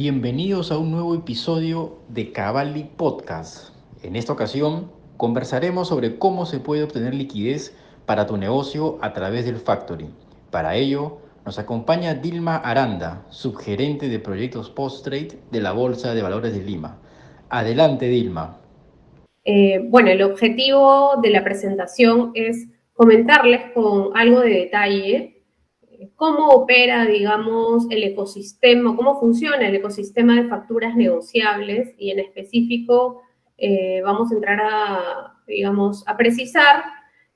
Bienvenidos a un nuevo episodio de Cavali Podcast. En esta ocasión conversaremos sobre cómo se puede obtener liquidez para tu negocio a través del factoring. Para ello nos acompaña Dilma Aranda, subgerente de proyectos Post Trade de la Bolsa de Valores de Lima. Adelante, Dilma. El objetivo de la presentación es comentarles con algo de detalle cómo opera, el ecosistema, cómo funciona el ecosistema de facturas negociables y en específico vamos a entrar a precisar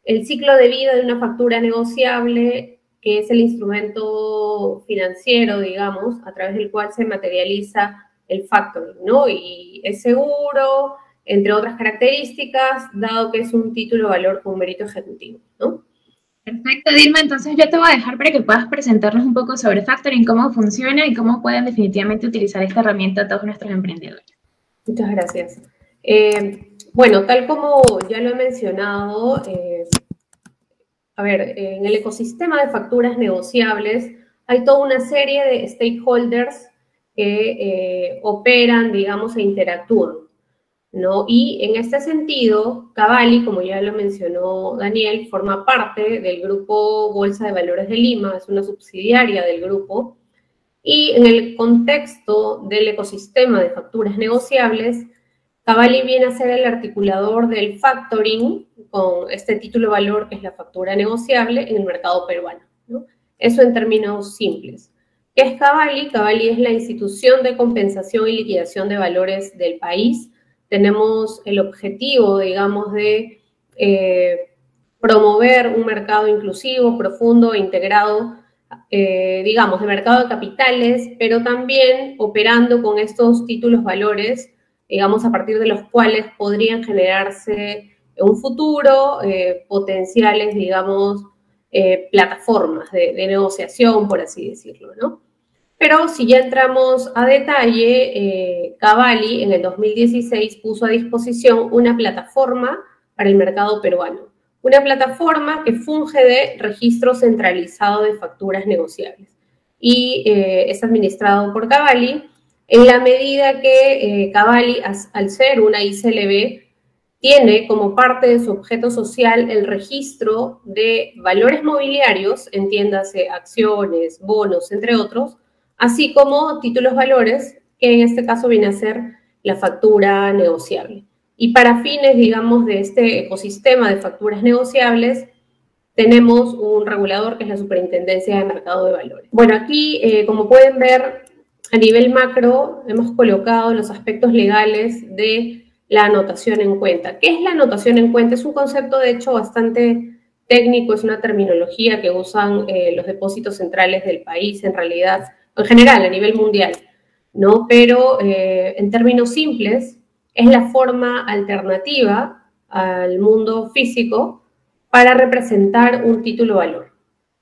el ciclo de vida de una factura negociable, que es el instrumento financiero, a través del cual se materializa el factoring, ¿no? Y es seguro, entre otras características, dado que es un título de valor con mérito ejecutivo, ¿no? Perfecto, Dilma. Entonces yo te voy a dejar para que puedas presentarnos un poco sobre Factoring, cómo funciona y cómo pueden definitivamente utilizar esta herramienta a todos nuestros emprendedores. Muchas gracias. Tal como ya lo he mencionado, en el ecosistema de facturas negociables hay toda una serie de stakeholders que operan, e interactúan, ¿no? Y en este sentido, Cavali, como ya lo mencionó Daniel, forma parte del grupo Bolsa de Valores de Lima, es una subsidiaria del grupo. Y en el contexto del ecosistema de facturas negociables, Cavali viene a ser el articulador del factoring con este título de valor que es la factura negociable en el mercado peruano, ¿no? Eso en términos simples. ¿Qué es Cavali? Cavali es la institución de compensación y liquidación de valores del país. Tenemos el objetivo, de promover un mercado inclusivo, profundo e integrado, de mercado de capitales, pero también operando con estos títulos valores, a partir de los cuales podrían generarse en un futuro potenciales, plataformas de negociación, por así decirlo, ¿no? Pero si ya entramos a detalle, Cavali en el 2016 puso a disposición una plataforma para el mercado peruano. Una plataforma que funge de registro centralizado de facturas negociables. Y es administrado por Cavali en la medida que Cavali, al ser una ICLB, tiene como parte de su objeto social el registro de valores mobiliarios, entiéndase acciones, bonos, entre otros, así como títulos valores, que en este caso viene a ser la factura negociable. Y para fines, de este ecosistema de facturas negociables, tenemos un regulador que es la Superintendencia de Mercado de Valores. Aquí, como pueden ver, a nivel macro, hemos colocado los aspectos legales de la anotación en cuenta. ¿Qué es la anotación en cuenta? Es un concepto, de hecho, bastante técnico, es una terminología que usan los depósitos centrales del país, en realidad, en general, a nivel mundial, ¿no? Pero en términos simples, es la forma alternativa al mundo físico para representar un título valor,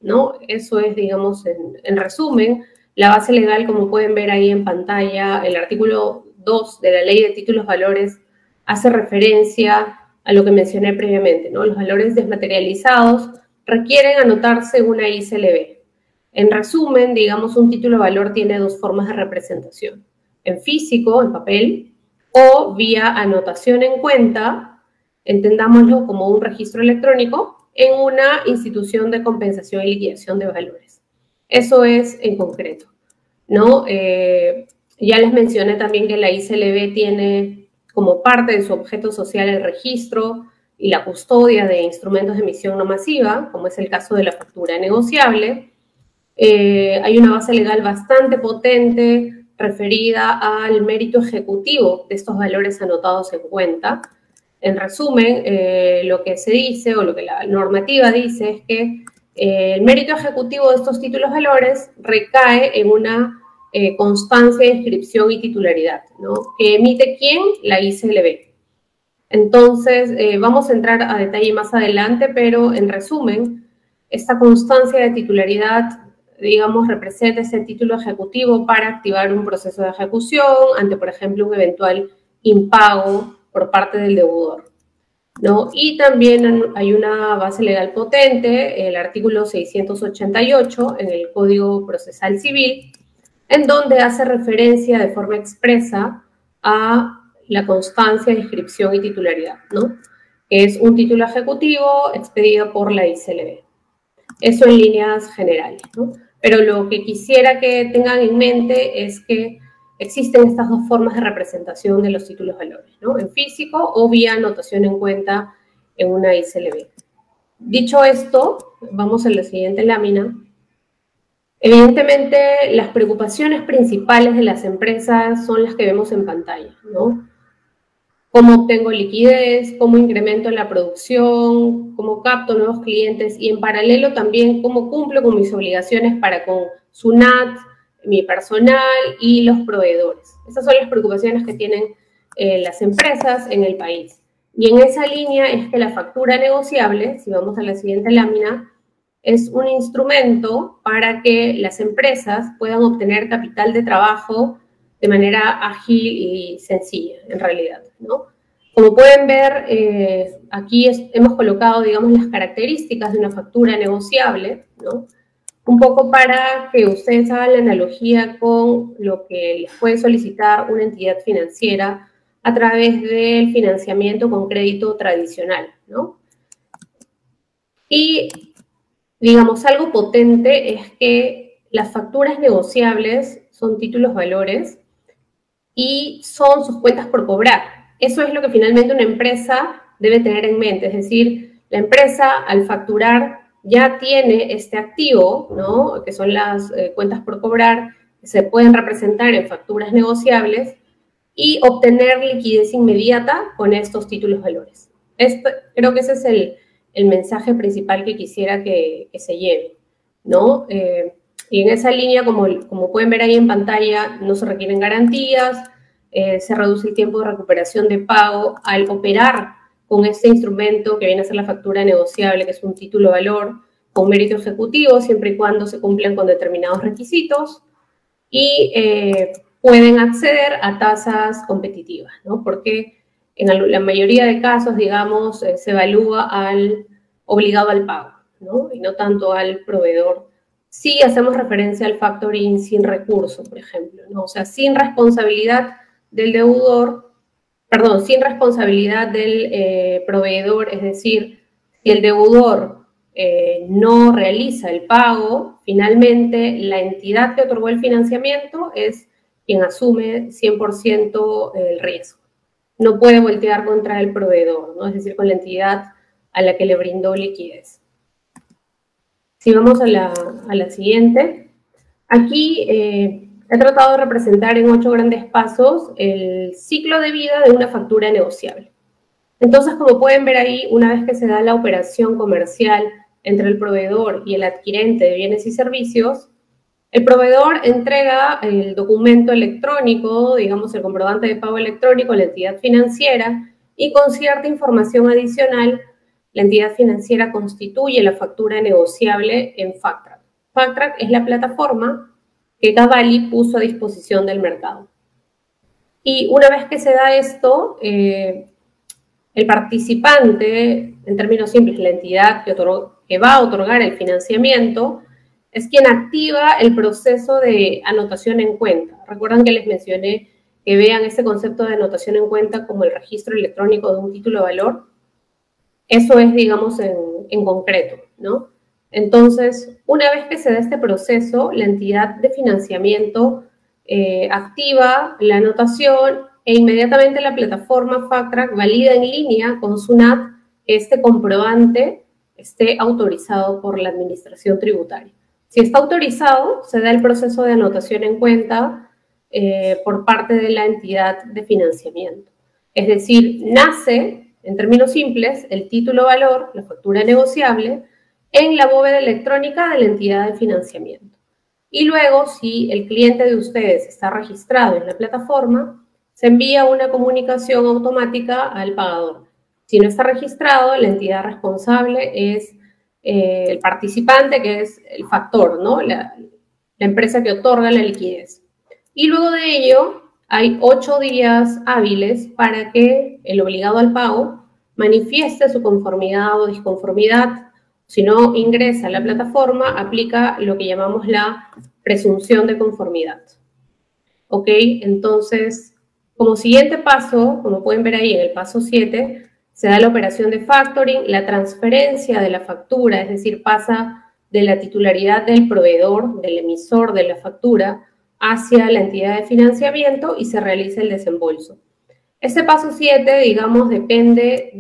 ¿no? Eso es, en resumen, la base legal, como pueden ver ahí en pantalla, el artículo 2 de la Ley de Títulos Valores hace referencia a lo que mencioné previamente, ¿no? Los valores desmaterializados requieren anotarse una ISLB. En resumen, un título de valor tiene dos formas de representación. En físico, en papel, o vía anotación en cuenta, entendámoslo como un registro electrónico, en una institución de compensación y liquidación de valores. Eso es en concreto, ¿no? Ya les mencioné también que la ICLB tiene como parte de su objeto social el registro y la custodia de instrumentos de emisión no masiva, como es el caso de la factura negociable. Hay una base legal bastante potente referida al mérito ejecutivo de estos valores anotados en cuenta. En resumen, lo que se dice o lo que la normativa dice es que el mérito ejecutivo de estos títulos valores recae en una constancia de inscripción y titularidad, ¿no? ¿Que emite quién? La ICLB. Entonces, vamos a entrar a detalle más adelante, pero en resumen, esta constancia de titularidad, representa ese título ejecutivo para activar un proceso de ejecución ante, por ejemplo, un eventual impago por parte del deudor, ¿no? Y también hay una base legal potente, el artículo 688 en el Código Procesal Civil, en donde hace referencia de forma expresa a la constancia de inscripción y titularidad, ¿no? Es un título ejecutivo expedido por la ICLB. Eso en líneas generales, ¿no? Pero lo que quisiera que tengan en mente es que existen estas dos formas de representación de los títulos valores, ¿no? En físico o vía anotación en cuenta en una ICLB. Dicho esto, vamos a la siguiente lámina. Evidentemente, las preocupaciones principales de las empresas son las que vemos en pantalla, ¿no? Cómo obtengo liquidez, cómo incremento la producción, cómo capto nuevos clientes y en paralelo también cómo cumplo con mis obligaciones para con SUNAT, mi personal y los proveedores. Esas son las preocupaciones que tienen las empresas en el país. Y en esa línea es que la factura negociable, si vamos a la siguiente lámina, es un instrumento para que las empresas puedan obtener capital de trabajo de manera ágil y sencilla, en realidad, ¿no? Como pueden ver, aquí hemos colocado, digamos, las características de una factura negociable, ¿no? Un poco para que ustedes hagan la analogía con lo que les puede solicitar una entidad financiera a través del financiamiento con crédito tradicional, ¿no? Y, digamos, algo potente es que las facturas negociables son títulos valores y son sus cuentas por cobrar. Eso es lo que finalmente una empresa debe tener en mente. Es decir, la empresa al facturar ya tiene este activo, ¿no? Que son las cuentas por cobrar, que se pueden representar en facturas negociables y obtener liquidez inmediata con estos títulos valores. Creo que ese es el mensaje principal que quisiera que se lleve, ¿no? Y en esa línea, como pueden ver ahí en pantalla, no se requieren garantías, se reduce el tiempo de recuperación de pago al operar con este instrumento que viene a ser la factura negociable, que es un título valor con mérito ejecutivo, siempre y cuando se cumplan con determinados requisitos, y pueden acceder a tasas competitivas, ¿no? Porque en la mayoría de casos, digamos, se evalúa al obligado al pago, ¿no? Y no tanto al proveedor. Sí hacemos referencia al factoring sin recurso, por ejemplo, ¿no? O sea, sin responsabilidad del deudor, perdón, sin responsabilidad del proveedor, es decir, si el deudor no realiza el pago, finalmente la entidad que otorgó el financiamiento es quien asume 100% el riesgo. No puede voltear contra el proveedor, ¿no? Es decir, con la entidad a la que le brindó liquidez. Si vamos a la siguiente, aquí he tratado de representar en 8 grandes pasos el ciclo de vida de una factura negociable. Entonces, como pueden ver ahí, una vez que se da la operación comercial entre el proveedor y el adquirente de bienes y servicios, el proveedor entrega el documento electrónico, digamos el comprobante de pago electrónico a la entidad financiera y con cierta información adicional, la entidad financiera constituye la factura negociable en Factra. Factra es la plataforma que Cavali puso a disposición del mercado. Y una vez que se da esto, el participante, en términos simples, la entidad que va a otorgar el financiamiento, es quien activa el proceso de anotación en cuenta. Recuerdan que les mencioné que vean ese concepto de anotación en cuenta como el registro electrónico de un título de valor. Eso es, digamos, en concreto, ¿no? Entonces, una vez que se da este proceso, la entidad de financiamiento activa la anotación e inmediatamente la plataforma Factrack valida en línea con SUNAT que este comprobante esté autorizado por la administración tributaria. Si está autorizado, se da el proceso de anotación en cuenta por parte de la entidad de financiamiento. Es decir, nace, en términos simples, el título valor, la factura negociable, en la bóveda electrónica de la entidad de financiamiento. Y luego, si el cliente de ustedes está registrado en la plataforma, se envía una comunicación automática al pagador. Si no está registrado, la entidad responsable es el participante, que es el factor, ¿no? La empresa que otorga la liquidez. Y luego de ello, hay 8 días hábiles para que el obligado al pago manifieste su conformidad o disconformidad. Si no ingresa a la plataforma, aplica lo que llamamos la presunción de conformidad, ¿Ok? Entonces, como siguiente paso, como pueden ver ahí en el paso 7, se da la operación de factoring, la transferencia de la factura, es decir, pasa de la titularidad del proveedor, del emisor de la factura, hacia la entidad de financiamiento y se realiza el desembolso. Este paso 7, digamos, depende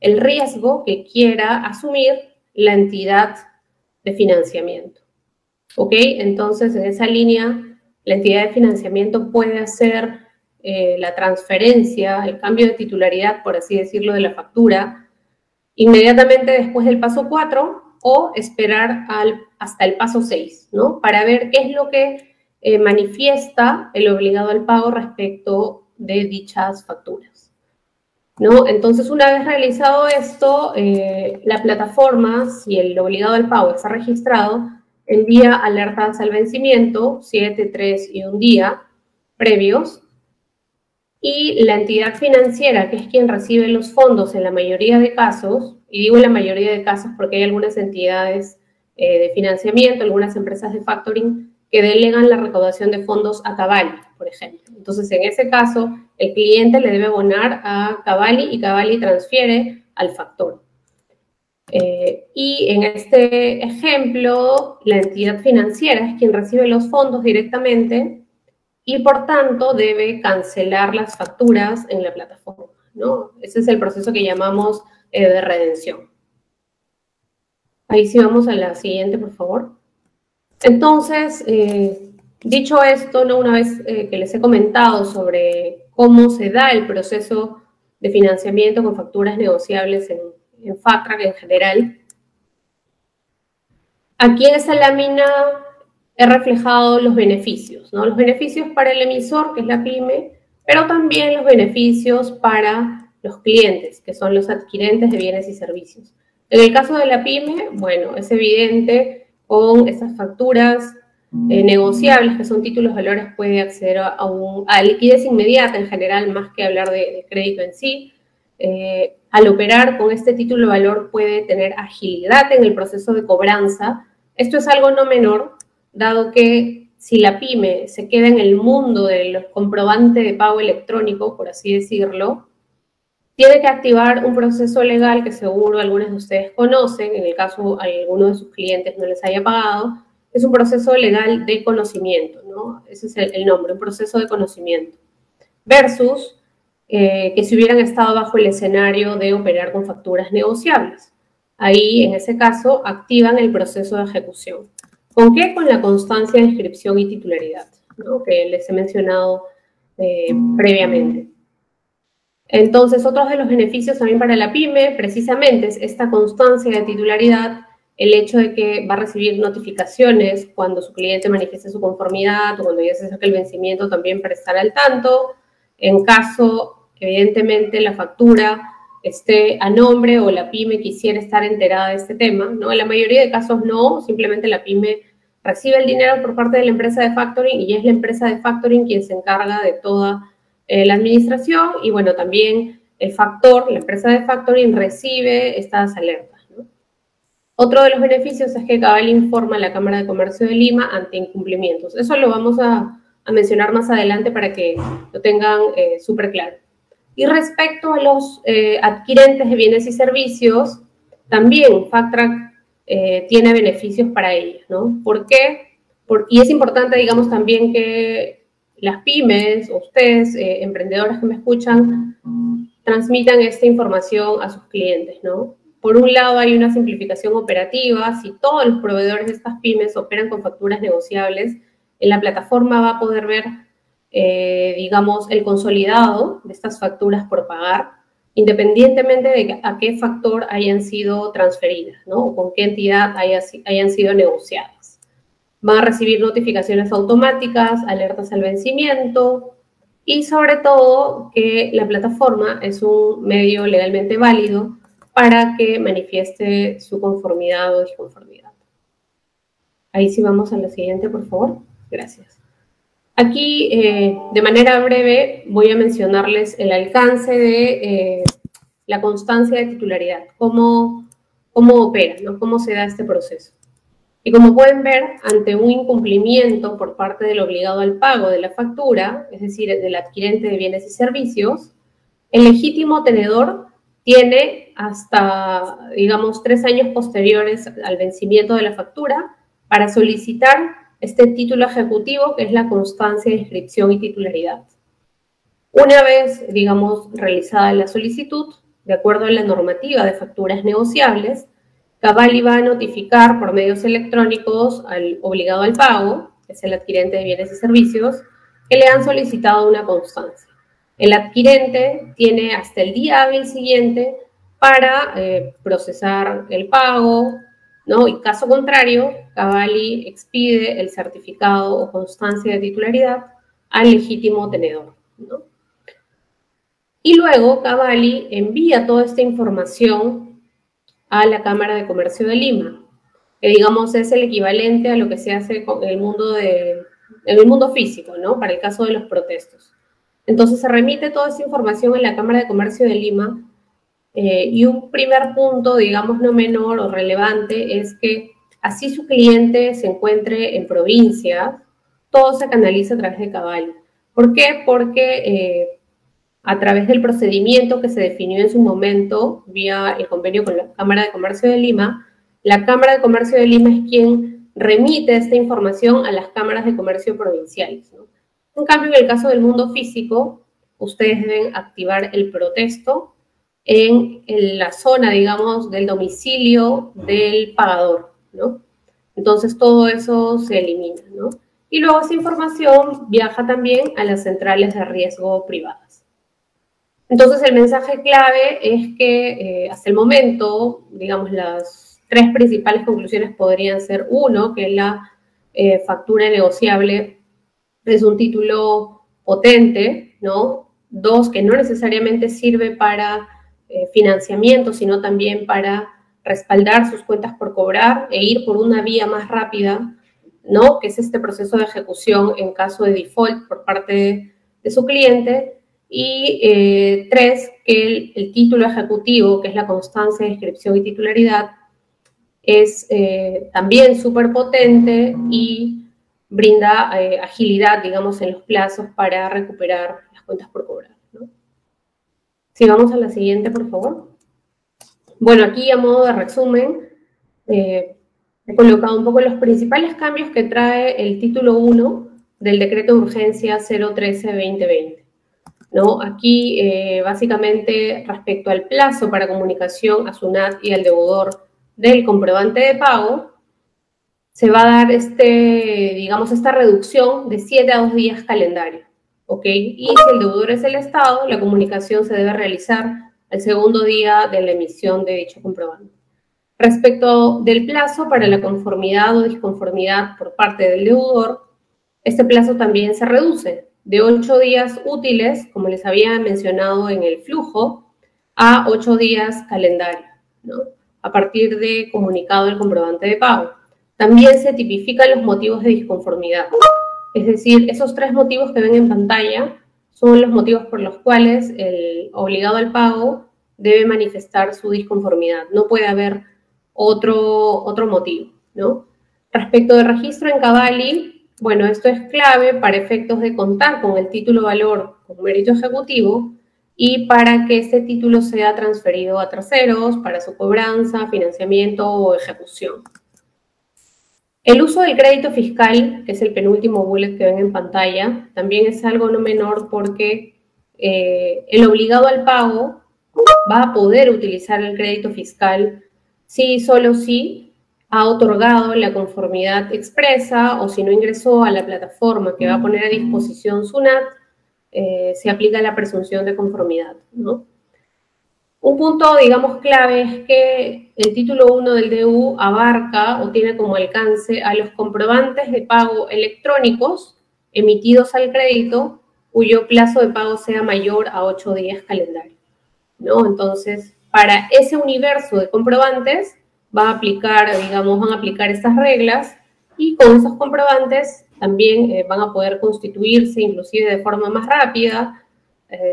del riesgo que quiera asumir la entidad de financiamiento. ¿Ok? Entonces, en esa línea, la entidad de financiamiento puede hacer la transferencia, el cambio de titularidad, por así decirlo, de la factura, inmediatamente después del paso 4 o esperar hasta el paso 6, ¿no? Para ver qué es lo que manifiesta el obligado al pago respecto de dichas facturas, ¿no? Entonces, una vez realizado esto, la plataforma, si el obligado al pago está registrado, envía alertas al vencimiento, 7, 3 y un día previos, y la entidad financiera, que es quien recibe los fondos en la mayoría de casos, y digo en la mayoría de casos porque hay algunas entidades de financiamiento, algunas empresas de factoring, que delegan la recaudación de fondos a Cavali, por ejemplo. Entonces, en ese caso, el cliente le debe abonar a Cavali y Cavali transfiere al factor. Y en este ejemplo, la entidad financiera es quien recibe los fondos directamente y, por tanto, debe cancelar las facturas en la plataforma, ¿no? Ese es el proceso que llamamos de redención. Ahí sí vamos a la siguiente, por favor. Entonces, dicho esto, ¿no? Una vez que les he comentado sobre cómo se da el proceso de financiamiento con facturas negociables en Factrack en general, aquí en esa lámina he reflejado los beneficios, ¿no? Los beneficios para el emisor, que es la pyme, pero también los beneficios para los clientes, que son los adquirentes de bienes y servicios. En el caso de la pyme, bueno, es evidente, con estas facturas negociables, que son títulos de valores, puede acceder a liquidez inmediata en general, más que hablar de crédito en sí. Al operar con este título de valor puede tener agilidad en el proceso de cobranza. Esto es algo no menor, dado que si la pyme se queda en el mundo del comprobante de pago electrónico, por así decirlo, tiene que activar un proceso legal que seguro algunos de ustedes conocen, en el caso alguno de sus clientes no les haya pagado, es un proceso legal de conocimiento, ¿no? Ese es el nombre, un proceso de conocimiento. Versus que si hubieran estado bajo el escenario de operar con facturas negociables. Ahí, en ese caso, activan el proceso de ejecución. ¿Con qué? Con la constancia de inscripción y titularidad, ¿no? Que les he mencionado previamente. Entonces, otros de los beneficios también para la pyme, precisamente, es esta constancia de titularidad, el hecho de que va a recibir notificaciones cuando su cliente manifieste su conformidad o cuando ya se acerque el vencimiento también para estar al tanto. En caso, evidentemente, la factura esté a nombre o la pyme quisiera estar enterada de este tema, ¿no? En la mayoría de casos no, simplemente la pyme recibe el dinero por parte de la empresa de factoring y es la empresa de factoring quien se encarga de toda la administración y, bueno, también el factor, la empresa de factoring, recibe estas alertas, ¿no? Otro de los beneficios es que Cavali informa a la Cámara de Comercio de Lima ante incumplimientos. Eso lo vamos a mencionar más adelante para que lo tengan súper claro. Y respecto a los adquirentes de bienes y servicios, también Factrack tiene beneficios para ellos, ¿no? ¿Por qué? Y es importante, digamos, también que las pymes, ustedes, emprendedoras que me escuchan, transmitan esta información a sus clientes, ¿no? Por un lado, hay una simplificación operativa. Si todos los proveedores de estas pymes operan con facturas negociables, en la plataforma va a poder ver, digamos, el consolidado de estas facturas por pagar, independientemente de a qué factor hayan sido transferidas, ¿no? O con qué entidad hayan sido negociadas. Van a recibir notificaciones automáticas, alertas al vencimiento y, sobre todo, que la plataforma es un medio legalmente válido para que manifieste su conformidad o disconformidad. Ahí sí vamos a la siguiente, por favor. Gracias. Aquí, de manera breve, voy a mencionarles el alcance de la constancia de titularidad, cómo opera, ¿no? Cómo se da este proceso. Y como pueden ver, ante un incumplimiento por parte del obligado al pago de la factura, es decir, del adquirente de bienes y servicios, el legítimo tenedor tiene hasta, digamos, 3 años posteriores al vencimiento de la factura para solicitar este título ejecutivo, que es la constancia de inscripción y titularidad. Una vez, digamos, realizada la solicitud, de acuerdo a la normativa de facturas negociables, Cavali va a notificar por medios electrónicos al obligado al pago, que es el adquirente de bienes y servicios, que le han solicitado una constancia. El adquirente tiene hasta el día hábil siguiente para procesar el pago, ¿no? Y caso contrario, Cavali expide el certificado o constancia de titularidad al legítimo tenedor, ¿no? Y luego Cavali envía toda esta información a la Cámara de Comercio de Lima, que digamos es el equivalente a lo que se hace en el mundo físico, ¿no? Para el caso de los protestos. Entonces se remite toda esta información a la Cámara de Comercio de Lima. Y un primer punto, digamos, no menor o relevante, es que así su cliente se encuentre en provincia, todo se canaliza a través de Cavali. ¿Por qué? Porque a través del procedimiento que se definió en su momento, vía el convenio con la Cámara de Comercio de Lima, la Cámara de Comercio de Lima es quien remite esta información a las cámaras de comercio provinciales, ¿no? En cambio, en el caso del mundo físico, ustedes deben activar el protesto en la zona, digamos, del domicilio del pagador, ¿no? Entonces, todo eso se elimina, ¿no? Y luego esa información viaja también a las centrales de riesgo privadas. Entonces, el mensaje clave es que hasta el momento, digamos, las 3 principales conclusiones podrían ser: 1, que la factura negociable es un título potente, ¿no? 2, que no necesariamente sirve para financiamiento, sino también para respaldar sus cuentas por cobrar e ir por una vía más rápida, ¿no? Que es este proceso de ejecución en caso de default por parte de su cliente. Y 3, que el título ejecutivo, que es la constancia de inscripción y titularidad, es también súper potente y brinda agilidad, digamos, en los plazos para recuperar las cuentas por cobrar. Sí, vamos a la siguiente, por favor. Bueno, aquí a modo de resumen, he colocado un poco los principales cambios que trae el título 1 del decreto de urgencia 013-2020, ¿no? Aquí, básicamente, respecto al plazo para comunicación a SUNAT y al deudor del comprobante de pago, se va a dar esta reducción de 7 a 2 días calendario. Okay. Y si el deudor es el Estado, la comunicación se debe realizar al segundo día de la emisión de dicho comprobante. Respecto del plazo para la conformidad o disconformidad por parte del deudor, este plazo también se reduce de 8 días útiles, como les había mencionado en el flujo, a 8 días calendario, ¿no? A partir de comunicado del comprobante de pago. También se tipifican los motivos de disconformidad. Es decir, esos 3 motivos que ven en pantalla son los motivos por los cuales el obligado al pago debe manifestar su disconformidad. No puede haber otro motivo, ¿no? Respecto del registro en Cavali, bueno, esto es clave para efectos de contar con el título valor con mérito ejecutivo y para que este título sea transferido a terceros para su cobranza, financiamiento o ejecución. El uso del crédito fiscal, que es el penúltimo bullet que ven en pantalla, también es algo no menor porque el obligado al pago va a poder utilizar el crédito fiscal si y solo si ha otorgado la conformidad expresa o si no ingresó a la plataforma que va a poner a disposición SUNAT, se aplica la presunción de conformidad, ¿no? Un punto, digamos, clave es que el título 1 del DU abarca o tiene como alcance a los comprobantes de pago electrónicos emitidos al crédito cuyo plazo de pago sea mayor a 8 días calendario, ¿no? Entonces, para ese universo de comprobantes van a aplicar estas reglas y con esos comprobantes también van a poder constituirse inclusive de forma más rápida.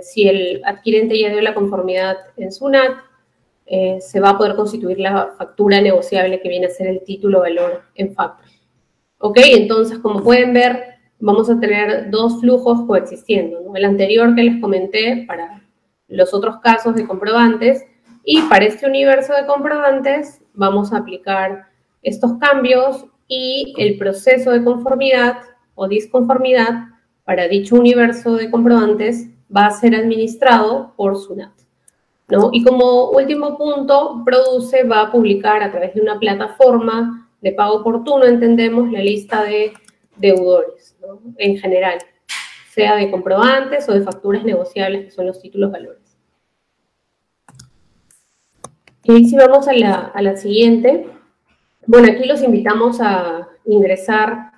Si el adquirente ya dio la conformidad en SUNAT, se va a poder constituir la factura negociable que viene a ser el título valor en Factra. Ok, entonces, como pueden ver, vamos a tener dos flujos coexistiendo, ¿no? El anterior que les comenté para los otros casos de comprobantes, y para este universo de comprobantes vamos a aplicar estos cambios y el proceso de conformidad o disconformidad para dicho universo de comprobantes va a ser administrado por SUNAT, ¿no? Y como último punto, Produce va a publicar a través de una plataforma de pago oportuno, entendemos, la lista de deudores, ¿no? En general, sea de comprobantes o de facturas negociables, que son los títulos valores. Y si vamos a la siguiente, bueno, aquí los invitamos a ingresar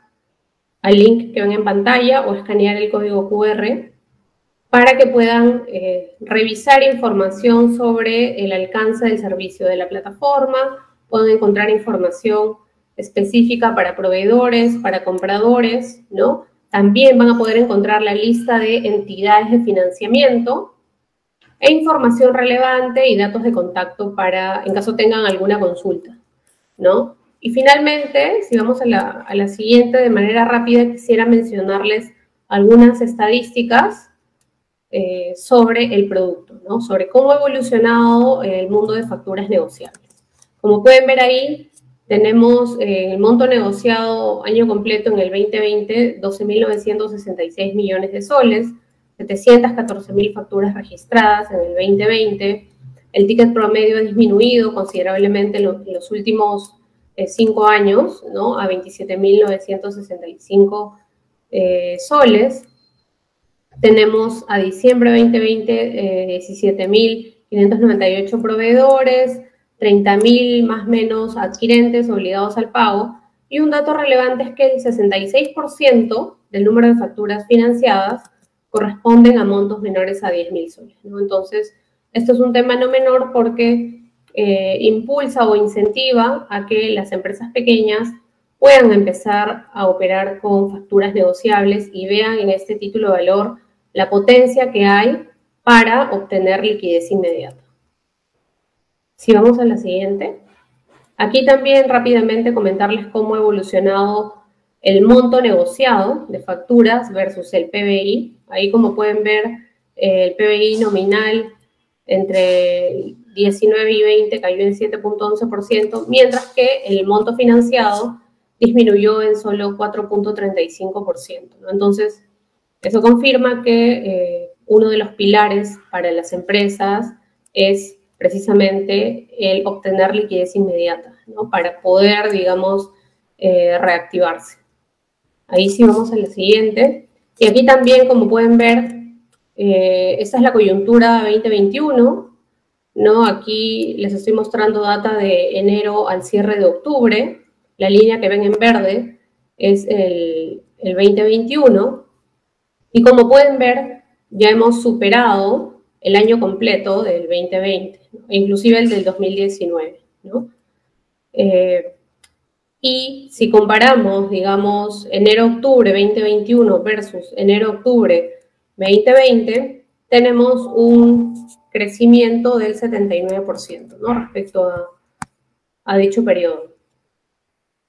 al link que ven en pantalla o escanear el código QR para que puedan revisar información sobre el alcance del servicio de la plataforma, pueden encontrar información específica para proveedores, para compradores, ¿no? También van a poder encontrar la lista de entidades de financiamiento e información relevante y datos de contacto para, en caso tengan alguna consulta, ¿no? Y finalmente, si vamos a la siguiente, de manera rápida quisiera mencionarles algunas estadísticas sobre el producto, ¿no? Sobre cómo ha evolucionado el mundo de facturas negociables. Como pueden ver ahí, tenemos el monto negociado año completo en el 2020, 12.966 millones de soles, 714.000 facturas registradas en el 2020. El ticket promedio ha disminuido considerablemente en los últimos 5 años, ¿no? A 27.965 soles. Tenemos a diciembre 2020 17.598 proveedores, 30.000 más o menos adquirentes obligados al pago. Y un dato relevante es que el 66% del número de facturas financiadas corresponden a montos menores a 10.000 soles, ¿no? Entonces, esto es un tema no menor porque impulsa o incentiva a que las empresas pequeñas puedan empezar a operar con facturas negociables y vean en este título de valor la potencia que hay para obtener liquidez inmediata. Si vamos a la siguiente, aquí también rápidamente comentarles cómo ha evolucionado el monto negociado de facturas versus el PBI. Ahí, como pueden ver, el PBI nominal entre 19 y 20 cayó en 7.11%, mientras que el monto financiado disminuyó en solo 4.35%, ¿no? Entonces, eso confirma que uno de los pilares para las empresas es precisamente el obtener liquidez inmediata, ¿no? Para poder, digamos, reactivarse. Ahí sí vamos a la siguiente. Y aquí también, como pueden ver, esta es la coyuntura 2021, ¿no? Aquí les estoy mostrando data de enero al cierre de octubre. La línea que ven en verde es el 2021. Y como pueden ver, ya hemos superado el año completo del 2020, ¿no? Inclusive el del 2019, ¿no? Y si comparamos, digamos, enero-octubre 2021 versus enero-octubre 2020, tenemos un crecimiento del 79%, ¿no? Respecto a dicho periodo.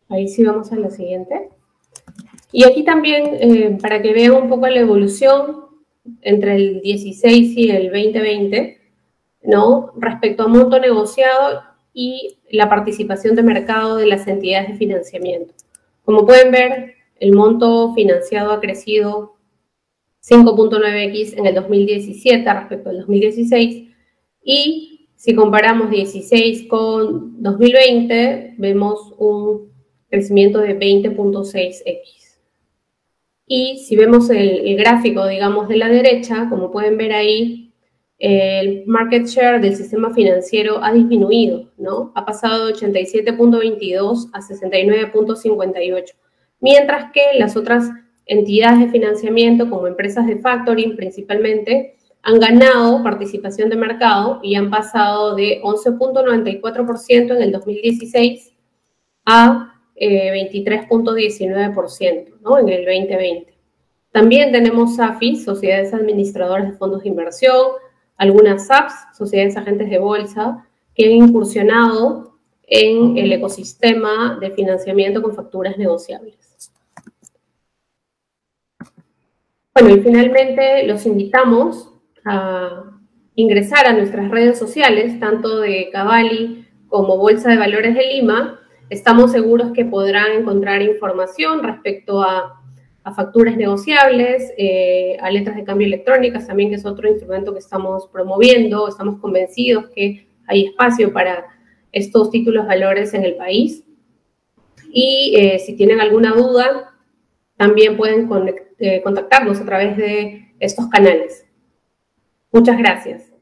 Ahí sí vamos a la siguiente. Y aquí también, para que vean un poco la evolución entre el 16 y el 2020, ¿no? Respecto a monto negociado y la participación de mercado de las entidades de financiamiento. Como pueden ver, el monto financiado ha crecido 5.9x en el 2017 respecto al 2016. Y si comparamos 16 con 2020, vemos un crecimiento de 20.6x. Y si vemos el gráfico, digamos, de la derecha, como pueden ver ahí, el market share del sistema financiero ha disminuido, ¿no? Ha pasado de 87.22 a 69.58, mientras que las otras entidades de financiamiento, como empresas de factoring principalmente, han ganado participación de mercado y han pasado de 11.94% en el 2016 a 23.19%, ¿no? En el 2020. También tenemos SAFI, sociedades administradoras de fondos de inversión, algunas SAPs, sociedades agentes de bolsa, que he incursionado en el ecosistema de financiamiento con facturas negociables. Bueno, y finalmente los invitamos a ingresar a nuestras redes sociales, tanto de Cavali como Bolsa de Valores de Lima. Estamos seguros que podrán encontrar información respecto a facturas negociables, a letras de cambio electrónicas también, que es otro instrumento que estamos promoviendo. Estamos convencidos que hay espacio para estos títulos valores en el país. Y si tienen alguna duda, también pueden contactarnos a través de estos canales. Muchas gracias.